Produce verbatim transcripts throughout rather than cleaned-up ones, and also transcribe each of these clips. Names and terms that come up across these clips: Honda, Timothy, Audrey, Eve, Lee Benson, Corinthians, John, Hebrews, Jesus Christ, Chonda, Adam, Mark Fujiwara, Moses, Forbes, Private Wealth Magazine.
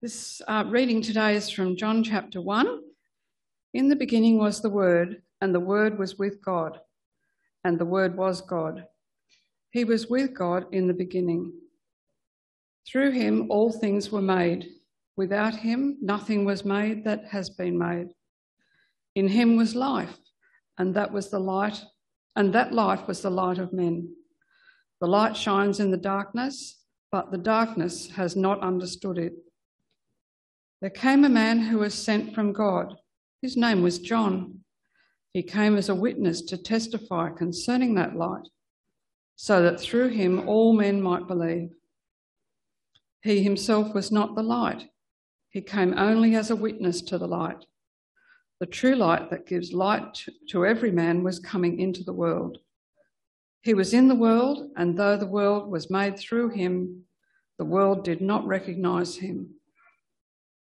This uh, reading today is from John chapter one. In the beginning was the Word, and the Word was with God, and the Word was God. He was with God in the beginning. Through him all things were made. Without him nothing was made that has been made. In him was life, and that was the light, and that life was the light of men. The light shines in the darkness, but the darkness has not understood it. There came a man who was sent from God. His name was John. He came as a witness to testify concerning that light, so that through him all men might believe. He himself was not the light. He came only as a witness to the light. The true light that gives light to every man was coming into the world. He was in the world, and though the world was made through him, the world did not recognize him.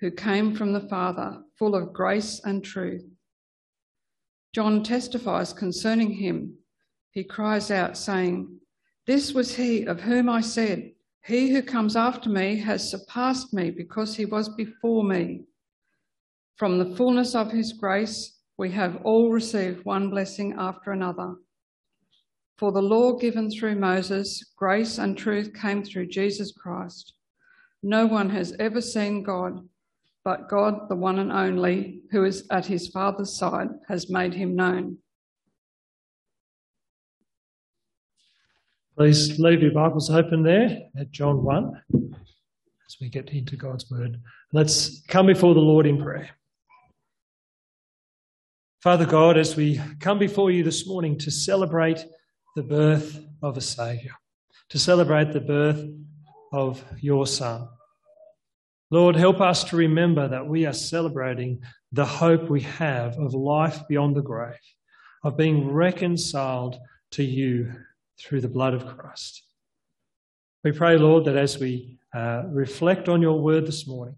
who came from the Father, full of grace and truth. John testifies concerning him. He cries out, saying, "This was he of whom I said, 'He who comes after me has surpassed me, because he was before me.'" From the fullness of his grace, we have all received one blessing after another. For the law given through Moses, grace and truth came through Jesus Christ. No one has ever seen God, but God, the one and only, who is at his Father's side, has made him known. Please leave your Bibles open there at John one as we get into God's word. Let's come before the Lord in prayer. Father God, as we come before you this morning to celebrate the birth of a Saviour, to celebrate the birth of your Son, Lord, help us to remember that we are celebrating the hope we have of life beyond the grave, of being reconciled to you through the blood of Christ. We pray, Lord, that as we uh, reflect on your word this morning,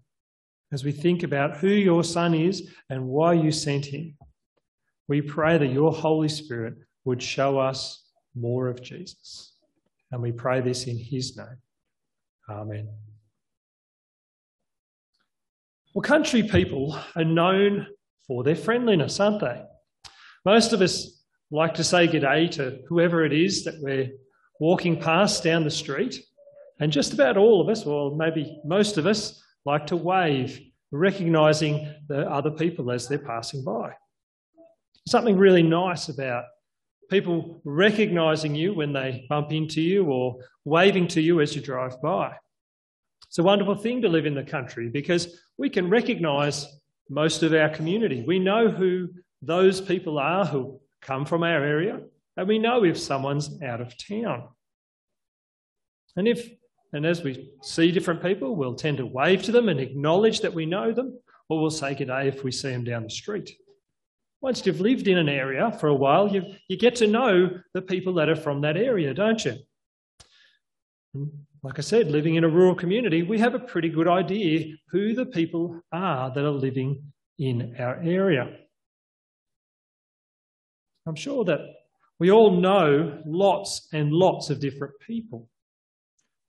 as we think about who your Son is and why you sent him, we pray that your Holy Spirit would show us more of Jesus. And we pray this in his name. Amen. Well, country people are known for their friendliness, aren't they? Most of us like to say g'day to whoever it is that we're walking past down the street. And just about all of us, or maybe most of us, like to wave, recognising the other people as they're passing by. Something really nice about people recognising you when they bump into you or waving to you as you drive by. It's a wonderful thing to live in the country because we can recognise most of our community. We know who those people are who come from our area, and we know if someone's out of town. And if and as we see different people, we'll tend to wave to them and acknowledge that we know them, or we'll say good day if we see them down the street. Once you've lived in an area for a while, you, you get to know the people that are from that area, don't you? And like I said, living in a rural community, we have a pretty good idea who the people are that are living in our area. I'm sure that we all know lots and lots of different people.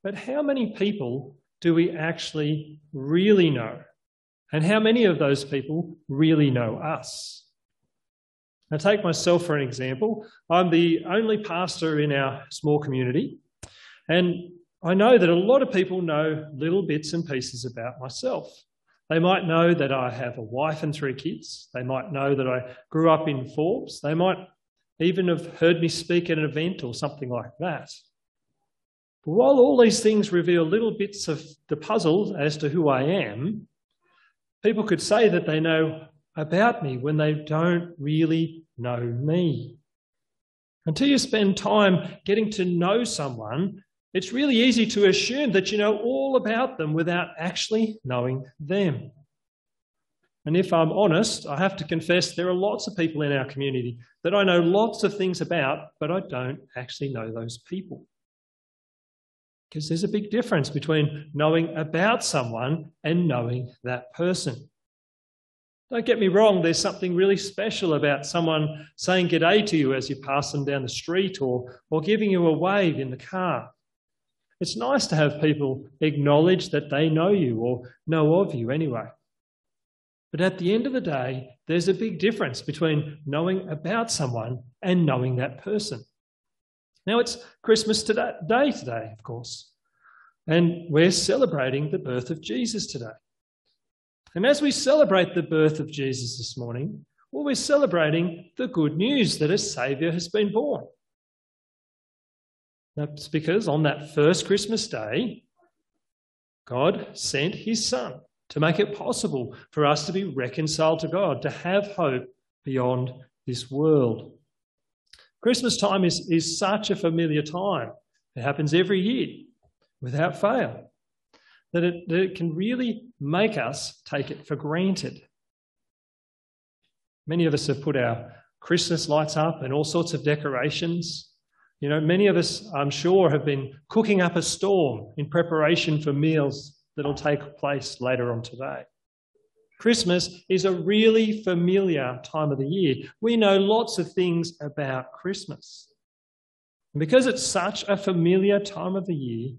But how many people do we actually really know? And how many of those people really know us? Now, take myself for an example. I'm the only pastor in our small community, and I know that a lot of people know little bits and pieces about myself. They might know that I have a wife and three kids. They might know that I grew up in Forbes. They might even have heard me speak at an event or something like that. But while all these things reveal little bits of the puzzle as to who I am, people could say that they know about me when they don't really know me. Until you spend time getting to know someone, It's really easy to assume that you know all about them without actually knowing them. And if I'm honest, I have to confess there are lots of people in our community that I know lots of things about, but I don't actually know those people. Because there's a big difference between knowing about someone and knowing that person. Don't get me wrong, there's something really special about someone saying g'day to you as you pass them down the street or, or giving you a wave in the car. It's nice to have people acknowledge that they know you or know of you anyway. But at the end of the day, there's a big difference between knowing about someone and knowing that person. Now, it's Christmas today, day today, of course, and we're celebrating the birth of Jesus today. And as we celebrate the birth of Jesus this morning, well, we're celebrating the good news that a Saviour has been born. That's because on that first Christmas day, God sent his Son to make it possible for us to be reconciled to God, to have hope beyond this world. Christmas time is, is such a familiar time. It happens every year without fail, that it, that it can really make us take it for granted. Many of us have put our Christmas lights up and all sorts of decorations. You know, many of us, I'm sure, have been cooking up a storm in preparation for meals that'll take place later on today. Christmas is a really familiar time of the year. We know lots of things about Christmas. And because it's such a familiar time of the year,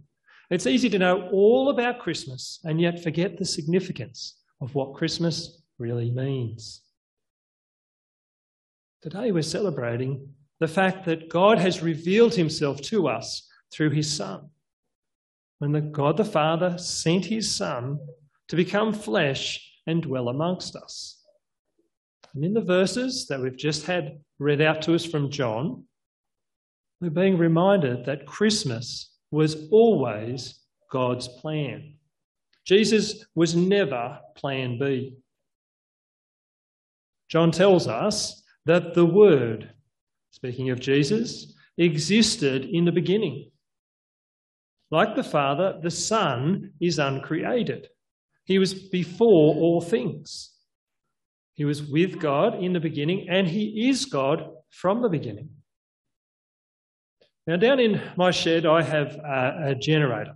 it's easy to know all about Christmas and yet forget the significance of what Christmas really means. Today we're celebrating the fact that God has revealed himself to us through his Son. When the God the Father sent his Son to become flesh and dwell amongst us. And in the verses that we've just had read out to us from John, we're being reminded that Christmas was always God's plan. Jesus was never plan B. John tells us that the Word, speaking of Jesus, existed in the beginning. Like the Father, the Son is uncreated. He was before all things. He was with God in the beginning, and he is God from the beginning. Now, down in my shed, I have a, a generator.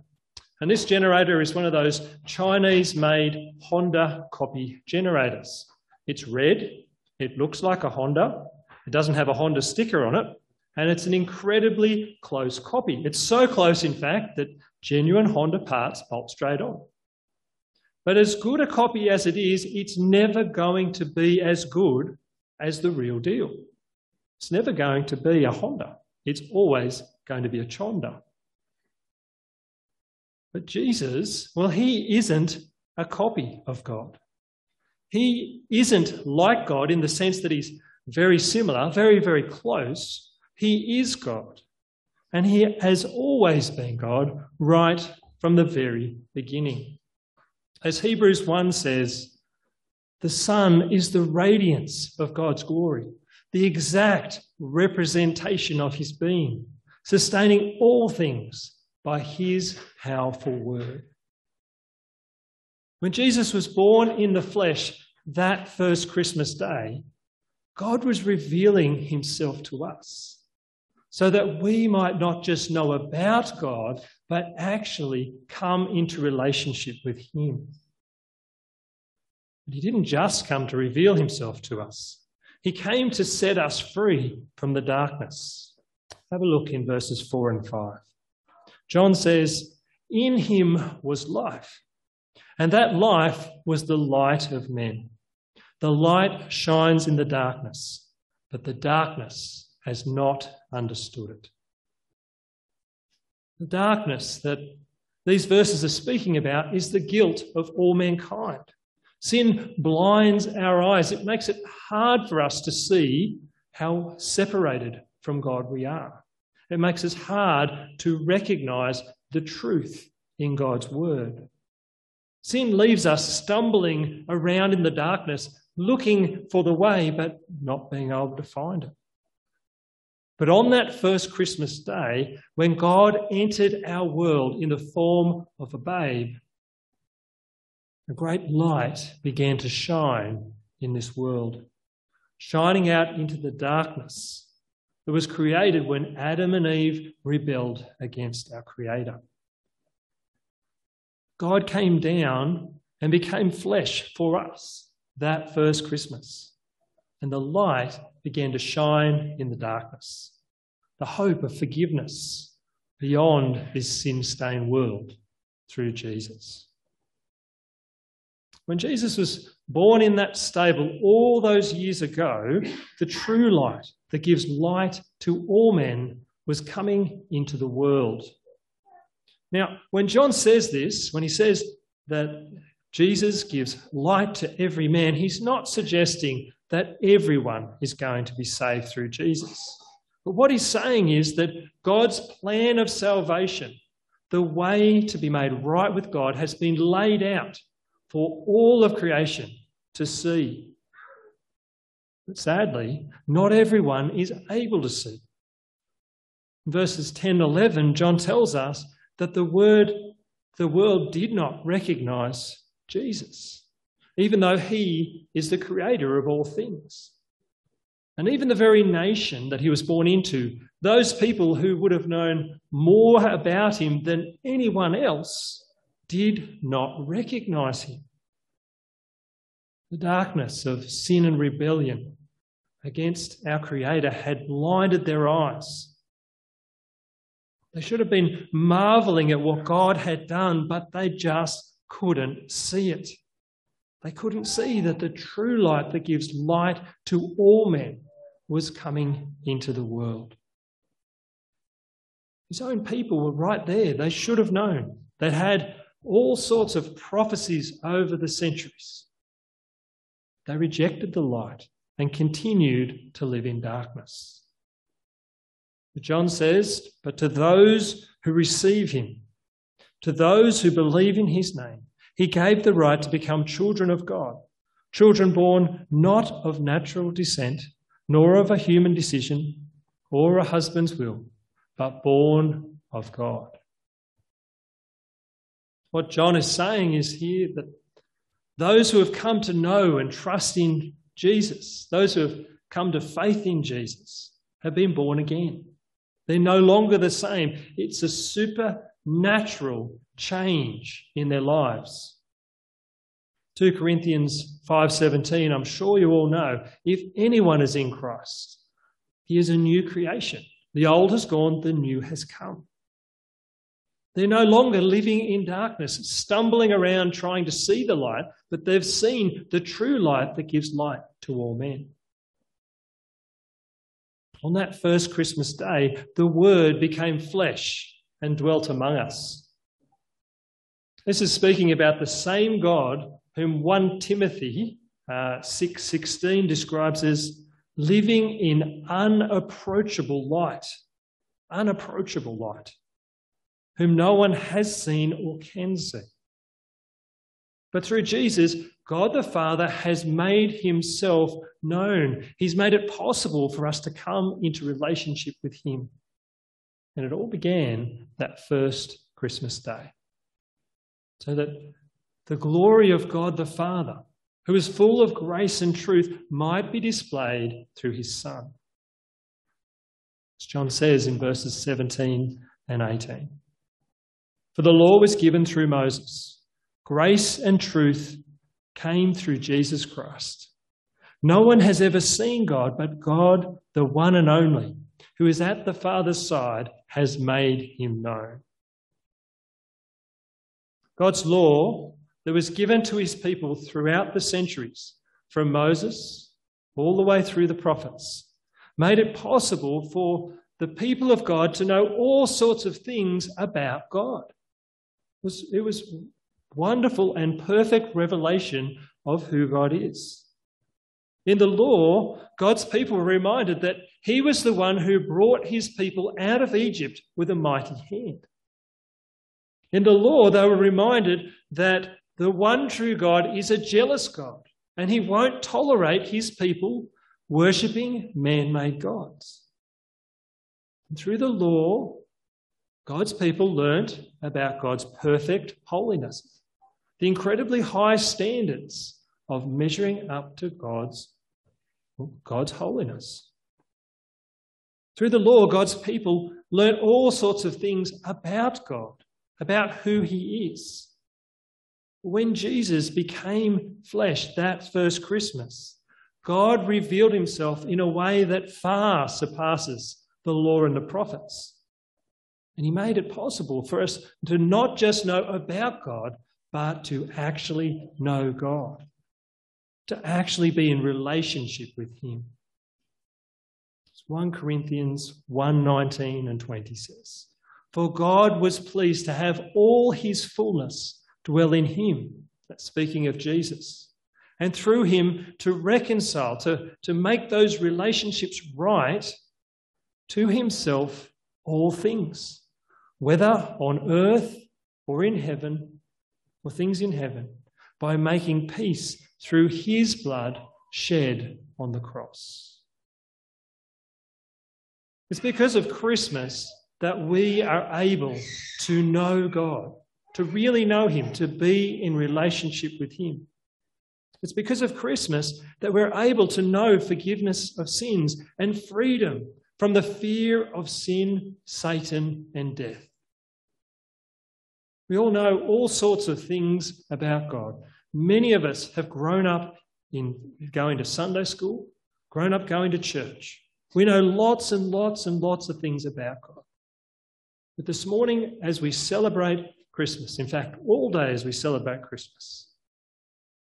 And this generator is one of those Chinese-made Honda copy generators. It's red. It looks like a Honda. It doesn't have a Honda sticker on it. And it's an incredibly close copy. It's so close, in fact, that genuine Honda parts bolt straight on. But as good a copy as it is, it's never going to be as good as the real deal. It's never going to be a Honda. It's always going to be a Chonda. But Jesus, well, he isn't a copy of God. He isn't like God in the sense that he's very similar, very, very close. He is God, and he has always been God right from the very beginning. As Hebrews one says, the Son is the radiance of God's glory, the exact representation of his being, sustaining all things by his powerful word. When Jesus was born in the flesh that first Christmas day, God was revealing himself to us, so that we might not just know about God, but actually come into relationship with him. But he didn't just come to reveal himself to us. He came to set us free from the darkness. Have a look in verses four and five. John says, in him was life, and that life was the light of men. The light shines in the darkness, but the darkness has not understood it. The darkness that these verses are speaking about is the guilt of all mankind. Sin blinds our eyes. It makes it hard for us to see how separated from God we are. It makes us hard to recognize the truth in God's word. Sin leaves us stumbling around in the darkness, looking for the way, but not being able to find it. But on that first Christmas day, when God entered our world in the form of a babe, a great light began to shine in this world, shining out into the darkness that was created when Adam and Eve rebelled against our Creator. God came down and became flesh for us that first Christmas, and the light began to shine in the darkness, the hope of forgiveness beyond this sin-stained world through Jesus. When Jesus was born in that stable all those years ago, the true light that gives light to all men was coming into the world. Now, when John says this, when he says that Jesus gives light to every man, he's not suggesting that everyone is going to be saved through Jesus. But what he's saying is that God's plan of salvation, the way to be made right with God, has been laid out for all of creation to see. But sadly, not everyone is able to see. In verses ten and eleven, John tells us that the word, the world did not recognize Jesus, even though he is the creator of all things. And even the very nation that he was born into, those people who would have known more about him than anyone else, did not recognize him. The darkness of sin and rebellion against our Creator had blinded their eyes. They should have been marveling at what God had done, but they just couldn't see it. They couldn't see that the true light that gives light to all men was coming into the world. His own people were right there. They should have known. They had all sorts of prophecies over the centuries. They rejected the light and continued to live in darkness. But John says, but to those who receive him, to those who believe in his name, he gave the right to become children of God, children born not of natural descent, nor of a human decision or a husband's will, but born of God. What John is saying is here that those who have come to know and trust in Jesus, those who have come to faith in Jesus, have been born again. They're no longer the same. It's a supernatural change in their lives. Second Corinthians five seventeen, I'm sure you all know, if anyone is in Christ, he is a new creation. The old has gone, the new has come. They're no longer living in darkness, stumbling around trying to see the light, but they've seen the true light that gives light to all men. On that first Christmas day, the Word became flesh and dwelt among us. This is speaking about the same God whom First Timothy uh, six sixteen describes as living in unapproachable light, unapproachable light. Whom no one has seen or can see. But through Jesus, God the Father has made himself known. He's made it possible for us to come into relationship with him. And it all began that first Christmas day. So that the glory of God the Father, who is full of grace and truth, might be displayed through his Son. As John says in verses seventeen and eighteen. For the law was given through Moses. Grace and truth came through Jesus Christ. No one has ever seen God, but God, the one and only, who is at the Father's side, has made him known. God's law that was given to his people throughout the centuries, from Moses all the way through the prophets, made it possible for the people of God to know all sorts of things about God. It was wonderful and perfect revelation of who God is. In the law, God's people were reminded that he was the one who brought his people out of Egypt with a mighty hand. In the law, they were reminded that the one true God is a jealous God, and he won't tolerate his people worshipping man-made gods. And through the law, God's people learnt about God's perfect holiness, the incredibly high standards of measuring up to God's, God's holiness. Through the law, God's people learnt all sorts of things about God, about who he is. When Jesus became flesh that first Christmas, God revealed himself in a way that far surpasses the law and the prophets. And he made it possible for us to not just know about God, but to actually know God, to actually be in relationship with him. It's First Corinthians one nineteen and twenty says, "For God was pleased to have all his fullness dwell in him," that's speaking of Jesus, "and through him to reconcile, to, to make those relationships right, to himself all things, whether on earth or in heaven, or things in heaven, by making peace through his blood shed on the cross." It's because of Christmas that we are able to know God, to really know him, to be in relationship with him. It's because of Christmas that we're able to know forgiveness of sins and freedom from the fear of sin, Satan, and death. We all know all sorts of things about God. Many of us have grown up in going to Sunday school, grown up going to church. We know lots and lots and lots of things about God. But this morning, as we celebrate Christmas, in fact, all day as we celebrate Christmas,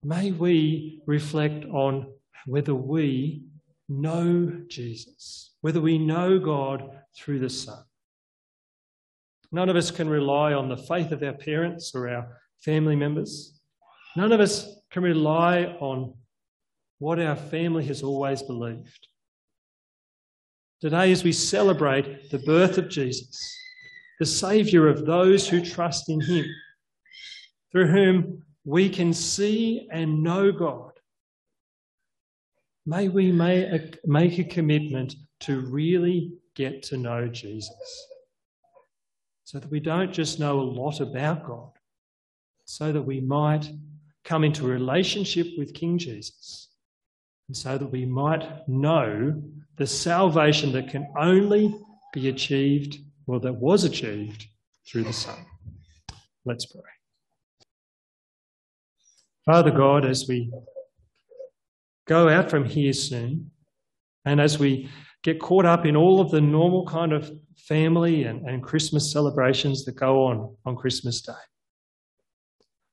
may we reflect on whether we know Jesus, whether we know God through the Son. None of us can rely on the faith of our parents or our family members. None of us can rely on what our family has always believed. Today, as we celebrate the birth of Jesus, the Saviour of those who trust in him, through whom we can see and know God, may we make a commitment to really get to know Jesus, so that we don't just know a lot about God, so that we might come into a relationship with King Jesus, and so that we might know the salvation that can only be achieved, well, that was achieved through the Son. Let's pray. Father God, as we go out from here soon, and as we get caught up in all of the normal kind of family and, and Christmas celebrations that go on on Christmas Day,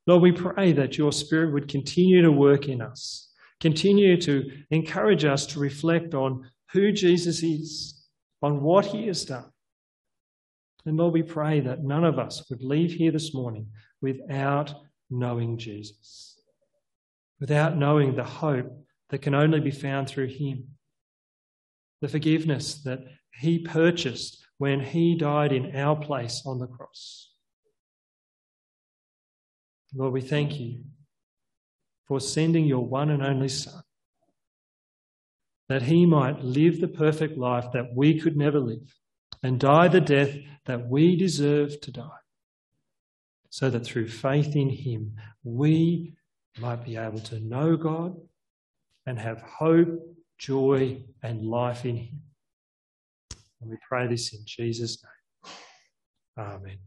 Lord, we pray that your Spirit would continue to work in us, continue to encourage us to reflect on who Jesus is, on what he has done. And Lord, we pray that none of us would leave here this morning without knowing Jesus, without knowing the hope that can only be found through him, the forgiveness that he purchased when he died in our place on the cross. Lord, we thank you for sending your one and only Son, that he might live the perfect life that we could never live, and die the death that we deserve to die, so that through faith in him we might be able to know God and have hope, joy, and life in him. And we pray this in Jesus' name. Amen.